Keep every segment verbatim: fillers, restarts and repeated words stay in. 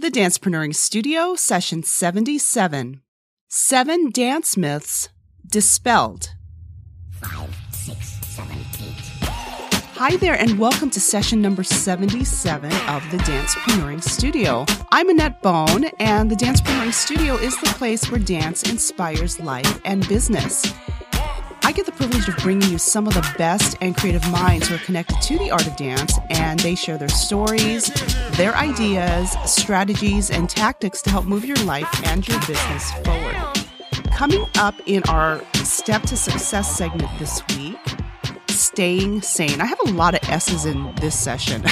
The DancePreneuring Studio, Session seventy-seven. Seven Dance Myths Dispelled. Five, six, seven, eight. Hi there, and welcome to session number seventy-seven of the DancePreneuring Studio. I'm Annette Bone, and the DancePreneuring Studio is the place where dance inspires life and business. I get the privilege of bringing you some of the best and creative minds who are connected to the art of dance, and they share their stories, their ideas, strategies, and tactics to help move your life and your business forward. Coming up in our Step to Success segment this week, staying sane. I have a lot of S's in this session.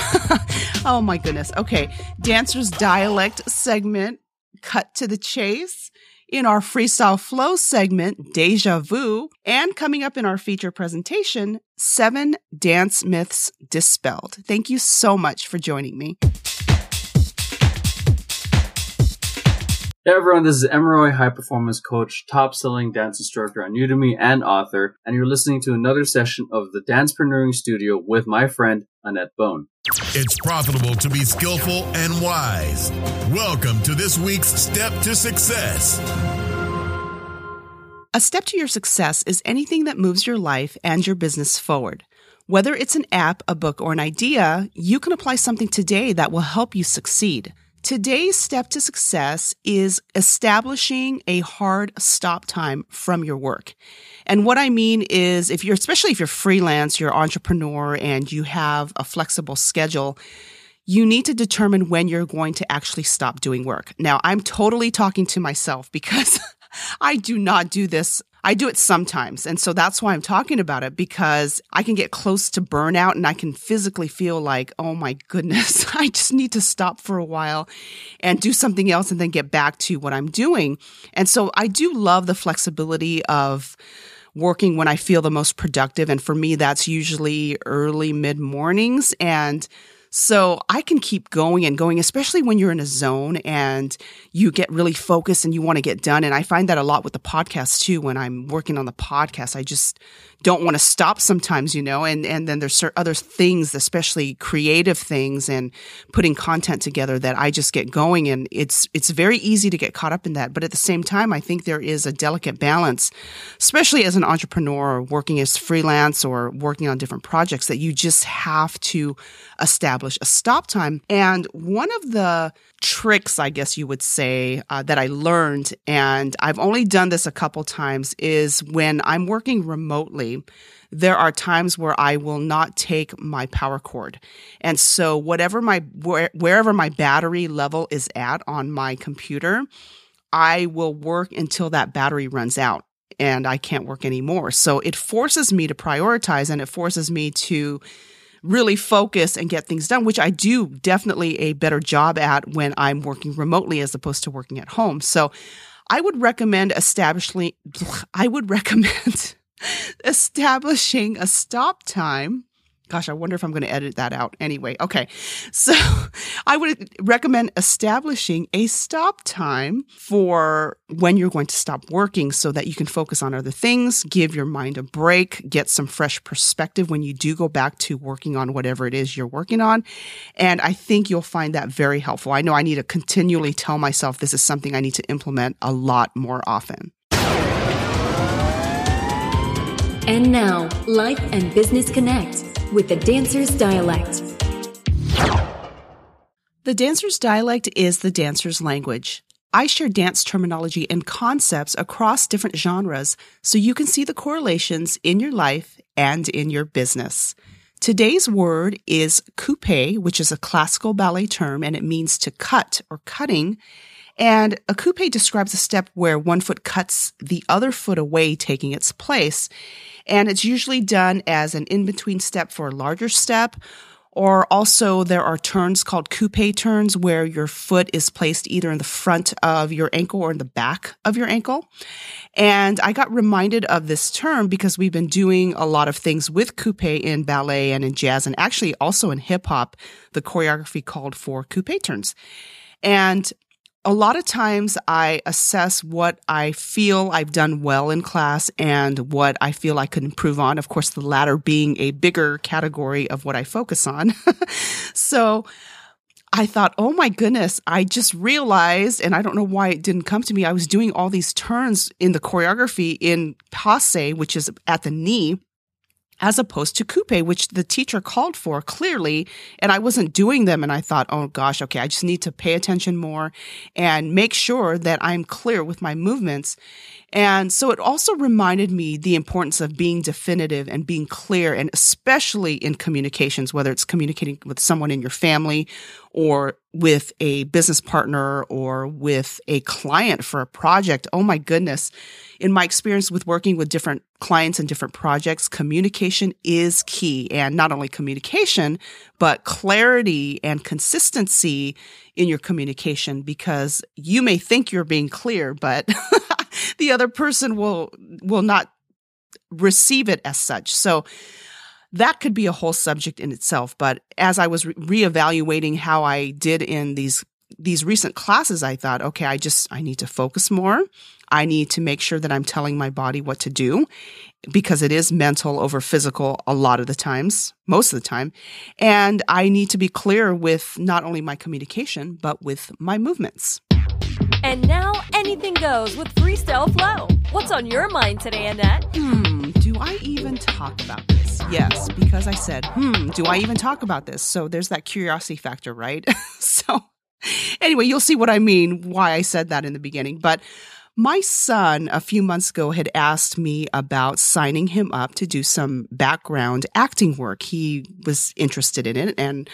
Oh my goodness. Okay, Dancer's Dialect segment, Cut to the Chase. In our Freestyle Flow segment, Deja Vu, and coming up in our feature presentation, Seven Dance Myths Dispelled. Thank you so much for joining me. Hey everyone, this is Emory, high performance coach, top-selling dance instructor on Udemy and author, and you're listening to another session of the DancePreneuring Studio with my friend, Annette Bone. It's profitable to be skillful and wise. Welcome to this week's Step to Success. A step to your success is anything that moves your life and your business forward. Whether it's an app, a book, or an idea, you can apply something today that will help you succeed. Today's step to success is establishing a hard stop time from your work. And what I mean is, if you're, especially if you're freelance, you're an entrepreneur, and you have a flexible schedule, you need to determine when you're going to actually stop doing work. Now, I'm totally talking to myself because I do not do this. I do it sometimes. And so that's why I'm talking about it, because I can get close to burnout and I can physically feel like, oh my goodness, I just need to stop for a while and do something else and then get back to what I'm doing. And so I do love the flexibility of working when I feel the most productive. And for me, that's usually early, mid-mornings. And so I can keep going and going, especially when you're in a zone and you get really focused and you want to get done. And I find that a lot with the podcast too. When I'm working on the podcast, I just don't want to stop sometimes, you know, and, and then there's other things, especially creative things and putting content together, that I just get going. And it's, it's very easy to get caught up in that. But at the same time, I think there is a delicate balance, especially as an entrepreneur or working as freelance or working on different projects, that you just have to establish a stop time. And one of the tricks, I guess you would say, uh, that I learned, and I've only done this a couple times, is when I'm working remotely, there are times where I will not take my power cord. And so whatever my, where, wherever my battery level is at on my computer, I will work until that battery runs out and I can't work anymore. So it forces me to prioritize, and it forces me to really focus and get things done, which I do definitely a better job at when I'm working remotely as opposed to working at home. So I would recommend establishing, I would recommend establishing a stop time. Gosh, I wonder if I'm going to edit that out anyway. Okay. So I would recommend establishing a stop time for when you're going to stop working so that you can focus on other things, give your mind a break, get some fresh perspective when you do go back to working on whatever it is you're working on. And I think you'll find that very helpful. I know I need to continually tell myself this is something I need to implement a lot more often. And now, Life and Business Connect with the Dancer's Dialect. The Dancer's Dialect is the dancer's language. I share dance terminology and concepts across different genres so you can see the correlations in your life and in your business. Today's word is coupé, which is a classical ballet term, and it means to cut or cutting. And a coupé describes a step where one foot cuts the other foot away, taking its place. And it's usually done as an in-between step for a larger step. Or also there are turns called coupé turns where your foot is placed either in the front of your ankle or in the back of your ankle. And I got reminded of this term because we've been doing a lot of things with coupé in ballet and in jazz, and actually also in hip-hop, the choreography called for coupé turns. And a lot of times I assess what I feel I've done well in class and what I feel I could improve on. Of course, the latter being a bigger category of what I focus on. So I thought, oh my goodness, I just realized, and I don't know why it didn't come to me, I was doing all these turns in the choreography in passe, which is at the knee, as opposed to coupe, which the teacher called for clearly, and I wasn't doing them. And I thought, oh gosh, okay, I just need to pay attention more and make sure that I'm clear with my movements. And so it also reminded me the importance of being definitive and being clear, and especially in communications, whether it's communicating with someone in your family or with a business partner or with a client for a project. Oh my goodness. In my experience with working with different clients and different projects, communication is key. And not only communication, but clarity and consistency in your communication, because you may think you're being clear, but the other person will will not receive it as such. So that could be a whole subject in itself. But as I was re- reevaluating how I did in these these recent classes, I thought, okay, I just I need to focus more. I need to make sure that I'm telling my body what to do, because it is mental over physical a lot of the times, most of the time. And I need to be clear with not only my communication, but with my movements. And now anything goes with Freestyle Flow. What's on your mind today, Annette? Hmm, do I even talk about this? Yes, because I said, hmm, do I even talk about this? So there's that curiosity factor, right? So anyway, you'll see what I mean, why I said that in the beginning. But my son a few months ago had asked me about signing him up to do some background acting work. He was interested in it, and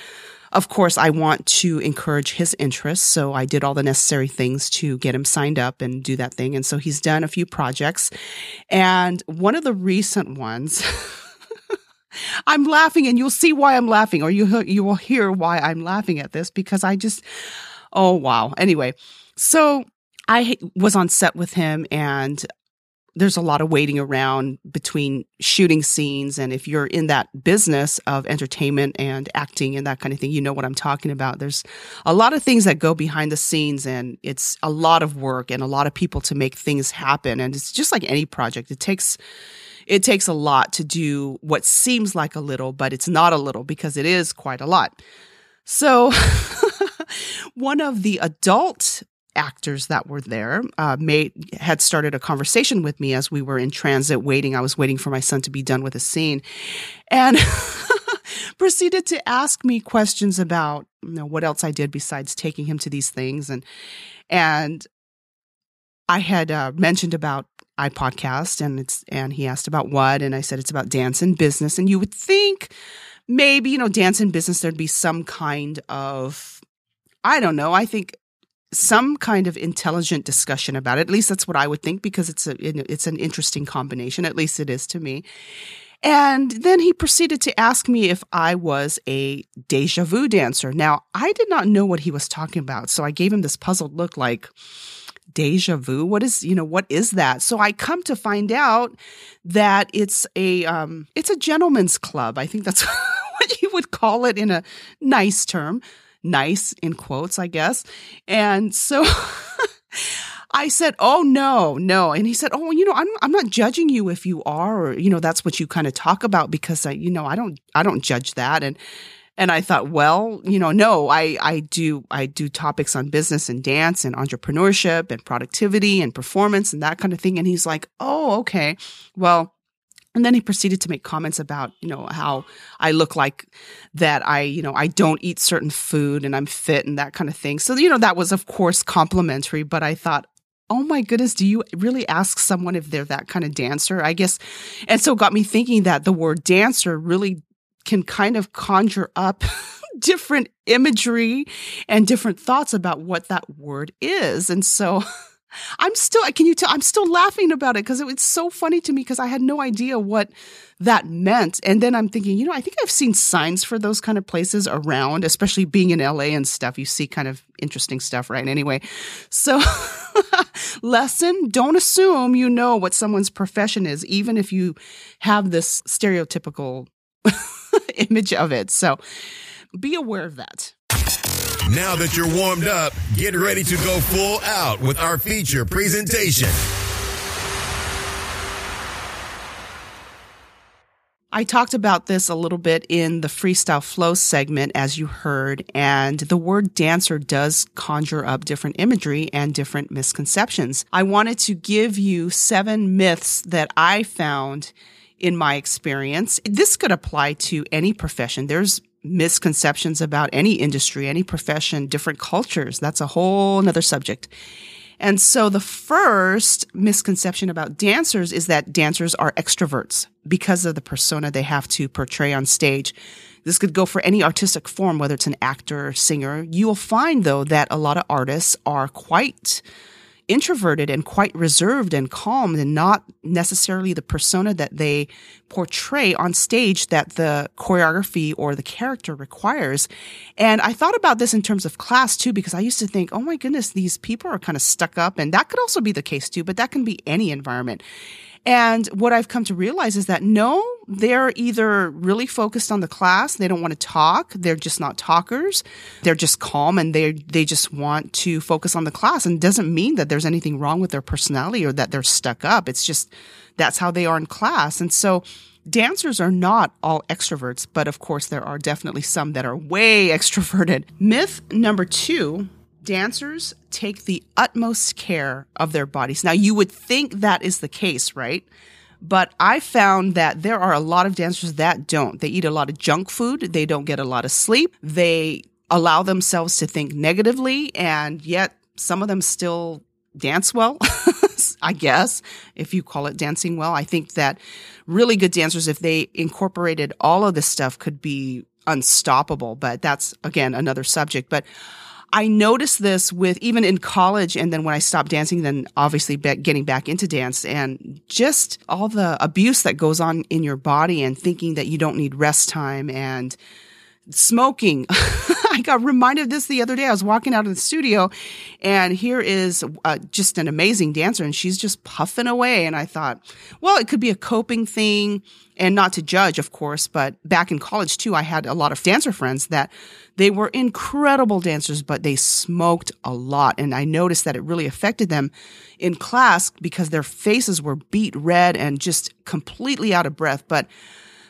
of course, I want to encourage his interest, so I did all the necessary things to get him signed up and do that thing. And so he's done a few projects. And one of the recent ones, I'm laughing, and you'll see why I'm laughing, or you you will hear why I'm laughing at this, because I just, oh, wow. Anyway, so I was on set with him, and there's a lot of waiting around between shooting scenes. And if you're in that business of entertainment and acting and that kind of thing, you know what I'm talking about. There's a lot of things that go behind the scenes, and it's a lot of work and a lot of people to make things happen. And it's just like any project. It takes, it takes a lot to do what seems like a little, but it's not a little, because it is quite a lot. So one of the adult actors that were there uh, made, had started a conversation with me as we were in transit waiting. I was waiting for my son to be done with a scene, and proceeded to ask me questions about, you know, what else I did besides taking him to these things. And and I had uh, mentioned about I podcast, and it's and he asked about what, and I said it's about dance and business. And you would think maybe, you know, dance and business, there'd be some kind of, I don't know, I think some kind of intelligent discussion about it. At least that's what I would think, because it's a it's an interesting combination. At least it is to me. And then he proceeded to ask me if I was a déjà vu dancer. Now, I did not know what he was talking about, so I gave him this puzzled look like, déjà vu? What is, you know, what is that? So I come to find out that it's a um, it's a gentleman's club. I think that's what you would call it in a nice term. Nice in quotes, I guess. And so I said, oh, no, no. And he said, oh, you know, I'm I'm not judging you if you are, or, you know, that's what you kind of talk about, because I, you know, I don't, I don't judge that. And, and I thought, well, you know, no, I, I do, I do topics on business and dance and entrepreneurship and productivity and performance and that kind of thing. And he's like, oh, okay, well. And then he proceeded to make comments about, you know, how I look like that I, you know, I don't eat certain food and I'm fit and that kind of thing. So, you know, that was, of course, complimentary. But I thought, oh, my goodness, do you really ask someone if they're that kind of dancer? I guess. And so it got me thinking that the word dancer really can kind of conjure up different imagery and different thoughts about what that word is. And so I'm still, can you tell, I'm still laughing about it, because it was so funny to me, because I had no idea what that meant. And then I'm thinking, you know, I think I've seen signs for those kind of places around, especially being in L A and stuff. You see kind of interesting stuff, right? Anyway, so lesson, don't assume you know what someone's profession is, even if you have this stereotypical image of it. So be aware of that. Now that you're warmed up, get ready to go full out with our feature presentation. I talked about this a little bit in the Freestyle Flow segment, as you heard, and the word dancer does conjure up different imagery and different misconceptions. I wanted to give you seven myths that I found in my experience. This could apply to any profession. There's misconceptions about any industry, any profession, different cultures. That's a whole nother subject. And so the first misconception about dancers is that dancers are extroverts because of the persona they have to portray on stage. This could go for any artistic form, whether it's an actor or singer. You will find, though, that a lot of artists are quite introverted and quite reserved and calm, and not necessarily the persona that they portray on stage that the choreography or the character requires. And I thought about this in terms of class too, because I used to think, oh my goodness, these people are kind of stuck up, and that could also be the case too, but that can be any environment. And what I've come to realize is that no, they're either really focused on the class, they don't want to talk, they're just not talkers, they're just calm, and they they just want to focus on the class. And it doesn't mean that there's anything wrong with their personality or that they're stuck up. It's just that's how they are in class. And so dancers are not all extroverts, but of course there are definitely some that are way extroverted. Myth number two. Dancers take the utmost care of their bodies. Now, you would think that is the case, right? But I found that there are a lot of dancers that don't. They eat a lot of junk food. They don't get a lot of sleep. They allow themselves to think negatively, and yet some of them still dance well, I guess, if you call it dancing well. I think that really good dancers, if they incorporated all of this stuff, could be unstoppable. But that's, again, another subject. But I noticed this with even in college, and then when I stopped dancing, then obviously getting back into dance, and just all the abuse that goes on in your body and thinking that you don't need rest time and smoking. I got reminded of this the other day. I was walking out of the studio, and here is uh, just an amazing dancer, and she's just puffing away. And I thought, well, it could be a coping thing. And not to judge, of course, but back in college too, I had a lot of dancer friends that they were incredible dancers, but they smoked a lot. And I noticed that it really affected them in class because their faces were beet red and just completely out of breath. But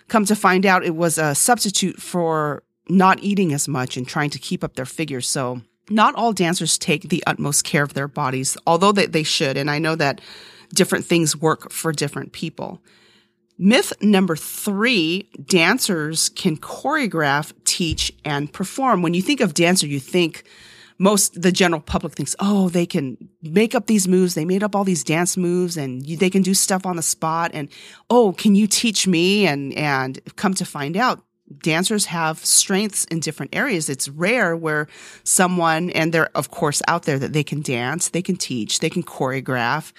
come to find out, it was a substitute for not eating as much and trying to keep up their figure. So not all dancers take the utmost care of their bodies, although they, they should. And I know that different things work for different people. Myth number three, dancers can choreograph, teach, and perform. When you think of dancer, you think most the general public thinks, oh, they can make up these moves. They made up all these dance moves, and you, they can do stuff on the spot. And, oh, can you teach me? And, and come to find out, dancers have strengths in different areas. It's rare where someone, and they're, of course, out there that they can dance, they can teach, they can choreograph,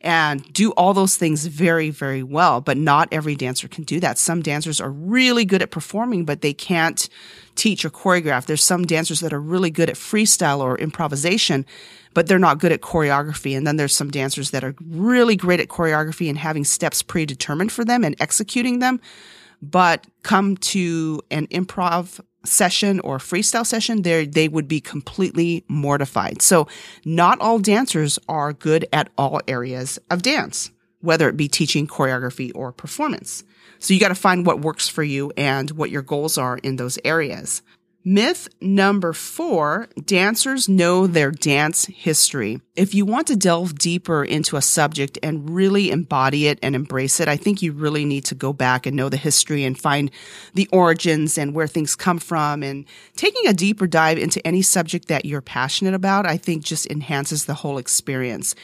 and do all those things very, very well. But not every dancer can do that. Some dancers are really good at performing, but they can't teach or choreograph. There's some dancers that are really good at freestyle or improvisation, but they're not good at choreography. And then there's some dancers that are really great at choreography and having steps predetermined for them and executing them. But come to an improv session or freestyle session, they they would be completely mortified. So not all dancers are good at all areas of dance, whether it be teaching, choreography, or performance. So you got to find what works for you and what your goals are in those areas. Myth number four, dancers know their dance history. If you want to delve deeper into a subject and really embody it and embrace it, I think you really need to go back and know the history and find the origins and where things come from. And taking a deeper dive into any subject that you're passionate about, I think just enhances the whole experience.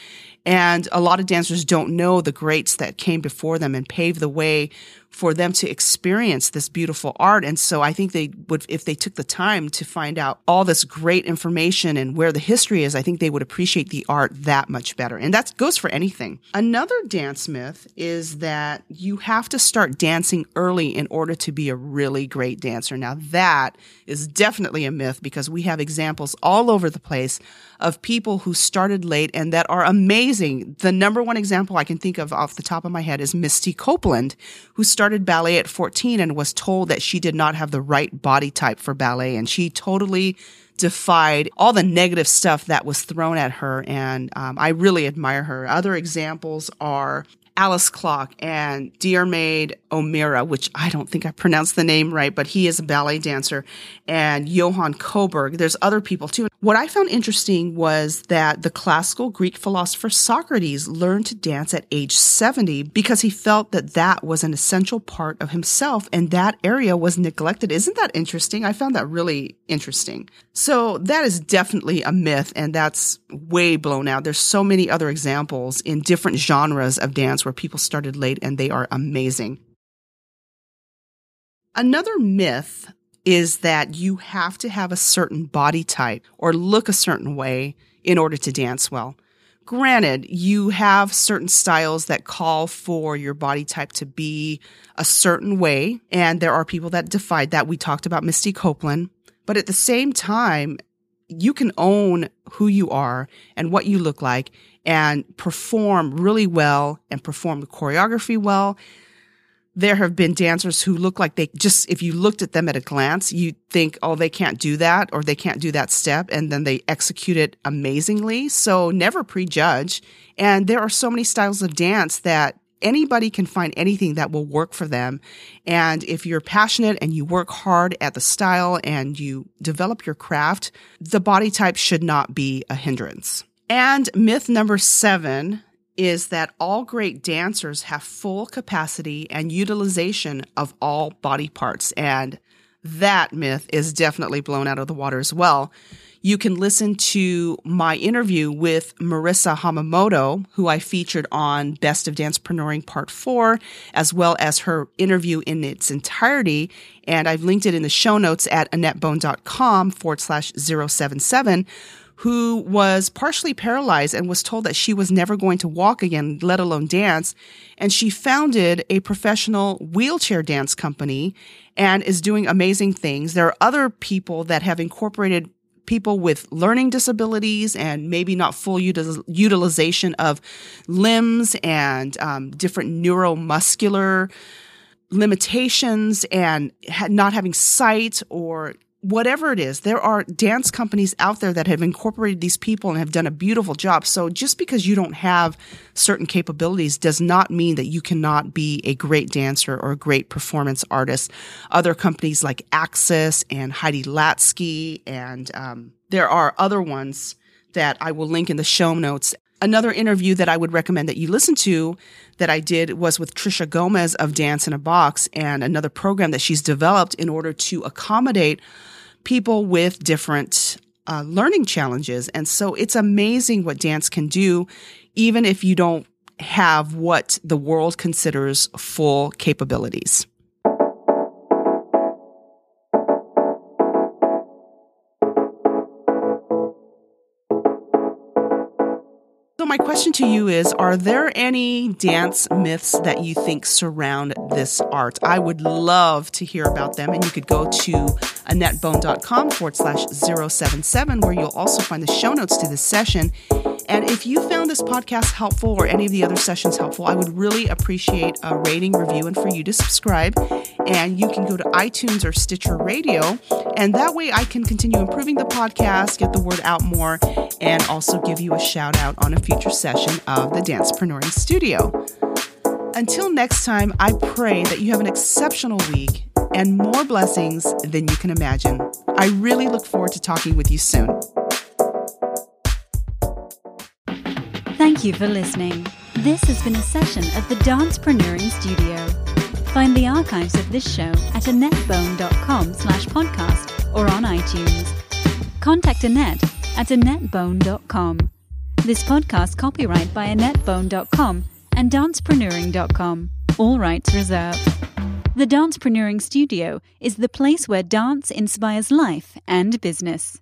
And a lot of dancers don't know the greats that came before them and paved the way for them to experience this beautiful art. And so I think they would, if they took the time to find out all this great information and where the history is, I think they would appreciate the art that much better. And that goes for anything. Another dance myth is that you have to start dancing early in order to be a really great dancer. Now that is definitely a myth, because we have examples all over the place of people who started late and that are amazing. The number one example I can think of off the top of my head is Misty Copeland, who started ballet at fourteen and was told that she did not have the right body type for ballet. And she totally defied all the negative stuff that was thrown at her. And um, I really admire her. Other examples are Alice Clock and Dear Maid O'Meara, which I don't think I pronounced the name right, but he is a ballet dancer, and Johann Coburg. There's other people too. What I found interesting was that the classical Greek philosopher Socrates learned to dance at age seventy because he felt that that was an essential part of himself, and that area was neglected. Isn't that interesting? I found that really interesting. So that is definitely a myth, and that's way blown out. There's so many other examples in different genres of dance where people started late, and they are amazing. Another myth is that you have to have a certain body type or look a certain way in order to dance well. Granted, you have certain styles that call for your body type to be a certain way, and there are people that defied that. We talked about Misty Copeland. But at the same time, you can own who you are and what you look like and perform really well and perform the choreography well. There have been dancers who look like they just, if you looked at them at a glance, you'd think, oh, they can't do that or they can't do that step. And then they execute it amazingly. So never prejudge. And there are so many styles of dance that anybody can find anything that will work for them. And if you're passionate and you work hard at the style and you develop your craft, the body type should not be a hindrance. And myth number seven is that all great dancers have full capacity and utilization of all body parts. And that myth is definitely blown out of the water as well. You can listen to my interview with Marissa Hamamoto, who I featured on Best of Dancepreneuring Part four, as well as her interview in its entirety. And I've linked it in the show notes at annettebone.com forward slash 077, who was partially paralyzed and was told that she was never going to walk again, let alone dance. And she founded a professional wheelchair dance company and is doing amazing things. There are other people that have incorporated people with learning disabilities and maybe not full util- utilization of limbs and um, different neuromuscular limitations and ha- not having sight or whatever it is. There are dance companies out there that have incorporated these people and have done a beautiful job. So just because you don't have certain capabilities does not mean that you cannot be a great dancer or a great performance artist. Other companies like Axis and Heidi Latsky, and um, there are other ones that I will link in the show notes. Another interview that I would recommend that you listen to that I did was with Trisha Gomez of Dance in a Box, and another program that she's developed in order to accommodate people with different uh, learning challenges. And so it's amazing what dance can do, even if you don't have what the world considers full capabilities. So my question to you is, are there any dance myths that you think surround this art? I would love to hear about them. And you could go to annettebone.com forward slash 077, where you'll also find the show notes to this session. And if you found this podcast helpful or any of the other sessions helpful, I would really appreciate a rating, review, and for you to subscribe. And you can go to iTunes or Stitcher Radio. And that way I can continue improving the podcast, get the word out more, and also give you a shout out on a future session of the Dancepreneuring Studio. Until next time, I pray that you have an exceptional week and more blessings than you can imagine. I really look forward to talking with you soon. Thank you for listening. This has been a session of the Dancepreneuring Studio. Find the archives of this show at annettebone.com slash podcast or on iTunes. Contact Annette at annettebone dot com. This podcast copyright by annettebone dot com and dancepreneuring dot com. All rights reserved. The Dancepreneuring Studio is the place where dance inspires life and business.